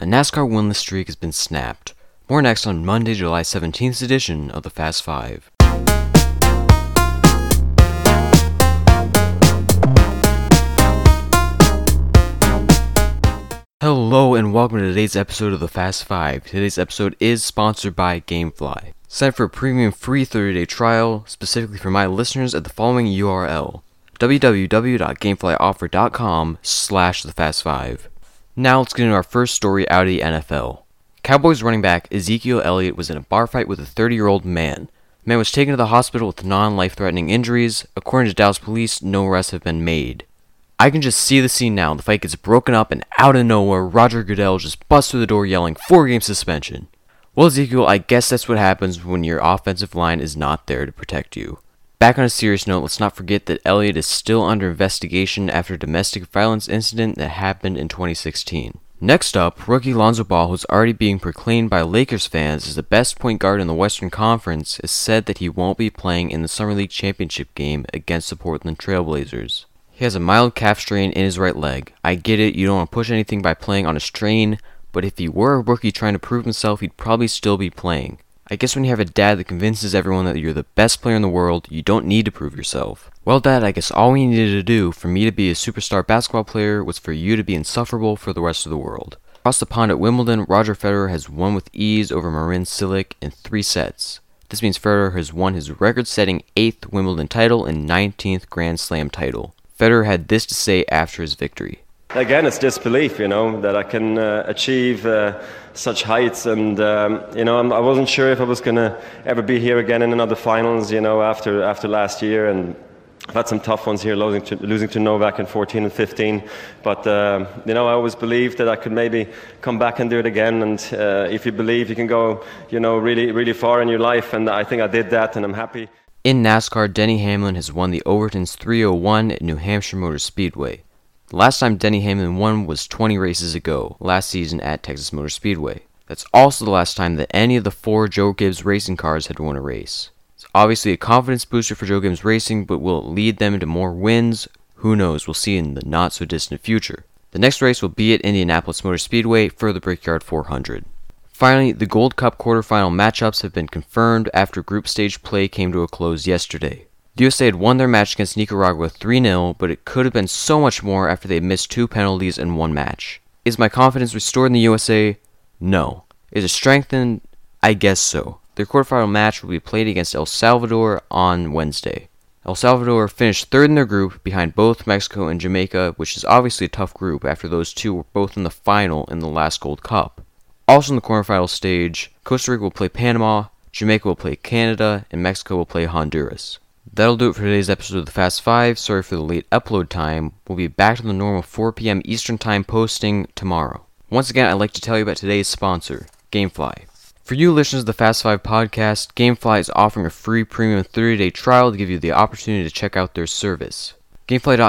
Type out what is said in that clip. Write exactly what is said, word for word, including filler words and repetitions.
A NASCAR winless streak has been snapped. More next on Monday, July seventeenth's edition of the Fast Five. Hello and welcome to today's episode of the Fast Five. Today's episode is sponsored by GameFly. Sign up for a premium free thirty-day trial specifically for my listeners at the following U R L: w w w dot gamefly offer dot com slash the fast five. Now let's get into our first story out of the N F L. Cowboys running back Ezekiel Elliott was in a bar fight with a thirty-year-old man. The man was taken to the hospital with non-life-threatening injuries. According to Dallas police, no arrests have been made. I can just see the scene now. The fight gets broken up, and out of nowhere, Roger Goodell just busts through the door yelling, four-game suspension. Well, Ezekiel, I guess that's what happens when your offensive line is not there to protect you. Back on a serious note, let's not forget that Elliott is still under investigation after a domestic violence incident that happened in twenty sixteen. Next up, rookie Lonzo Ball, who's already being proclaimed by Lakers fans as the best point guard in the Western Conference, is said that he won't be playing in the Summer League Championship game against the Portland Trail Blazers. He has a mild calf strain in his right leg. I get it, you don't want to push anything by playing on a strain, but if he were a rookie trying to prove himself, he'd probably still be playing. I guess when you have a dad that convinces everyone that you're the best player in the world, you don't need to prove yourself. Well, Dad, I guess all we needed to do for me to be a superstar basketball player was for you to be insufferable for the rest of the world. Across the pond at Wimbledon, Roger Federer has won with ease over Marin Cilic in three sets. This means Federer has won his record-setting eighth Wimbledon title and nineteenth Grand Slam title. Federer had this to say after his victory. Again, it's disbelief, you know, that I can uh, achieve uh, such heights, and um, you know, I'm, I wasn't sure if I was gonna ever be here again in another finals, you know, after after last year, and I've had some tough ones here, losing to, losing to Novak in fourteen and fifteen, but uh, you know, I always believed that I could maybe come back and do it again, and uh, if you believe, you can go, you know, really really far in your life, and I think I did that, and I'm happy. In NASCAR, Denny Hamlin has won the Overton's three oh one at New Hampshire Motor Speedway. The last time Denny Hamlin won was twenty races ago, last season at Texas Motor Speedway. That's also the last time that any of the four Joe Gibbs Racing cars had won a race. It's obviously a confidence booster for Joe Gibbs Racing, but will it lead them to more wins? Who knows, we'll see in the not-so-distant future. The next race will be at Indianapolis Motor Speedway for the Brickyard four hundred. Finally, the Gold Cup quarterfinal matchups have been confirmed after group stage play came to a close yesterday. The U S A had won their match against Nicaragua three nil, but it could have been so much more after they missed two penalties in one match. Is my confidence restored in the U S A? No. Is it strengthened? I guess so. Their quarterfinal match will be played against El Salvador on Wednesday. El Salvador finished third in their group behind both Mexico and Jamaica, which is obviously a tough group after those two were both in the final in the last Gold Cup. Also in the quarterfinal stage, Costa Rica will play Panama, Jamaica will play Canada, and Mexico will play Honduras. That'll do it for today's episode of the Fast Five. Sorry for the late upload time. We'll be back to the normal four p.m. Eastern Time posting tomorrow. Once again, I'd like to tell you about today's sponsor, GameFly. For you listeners of the Fast Five podcast, GameFly is offering a free premium thirty-day trial to give you the opportunity to check out their service. gamefly dot com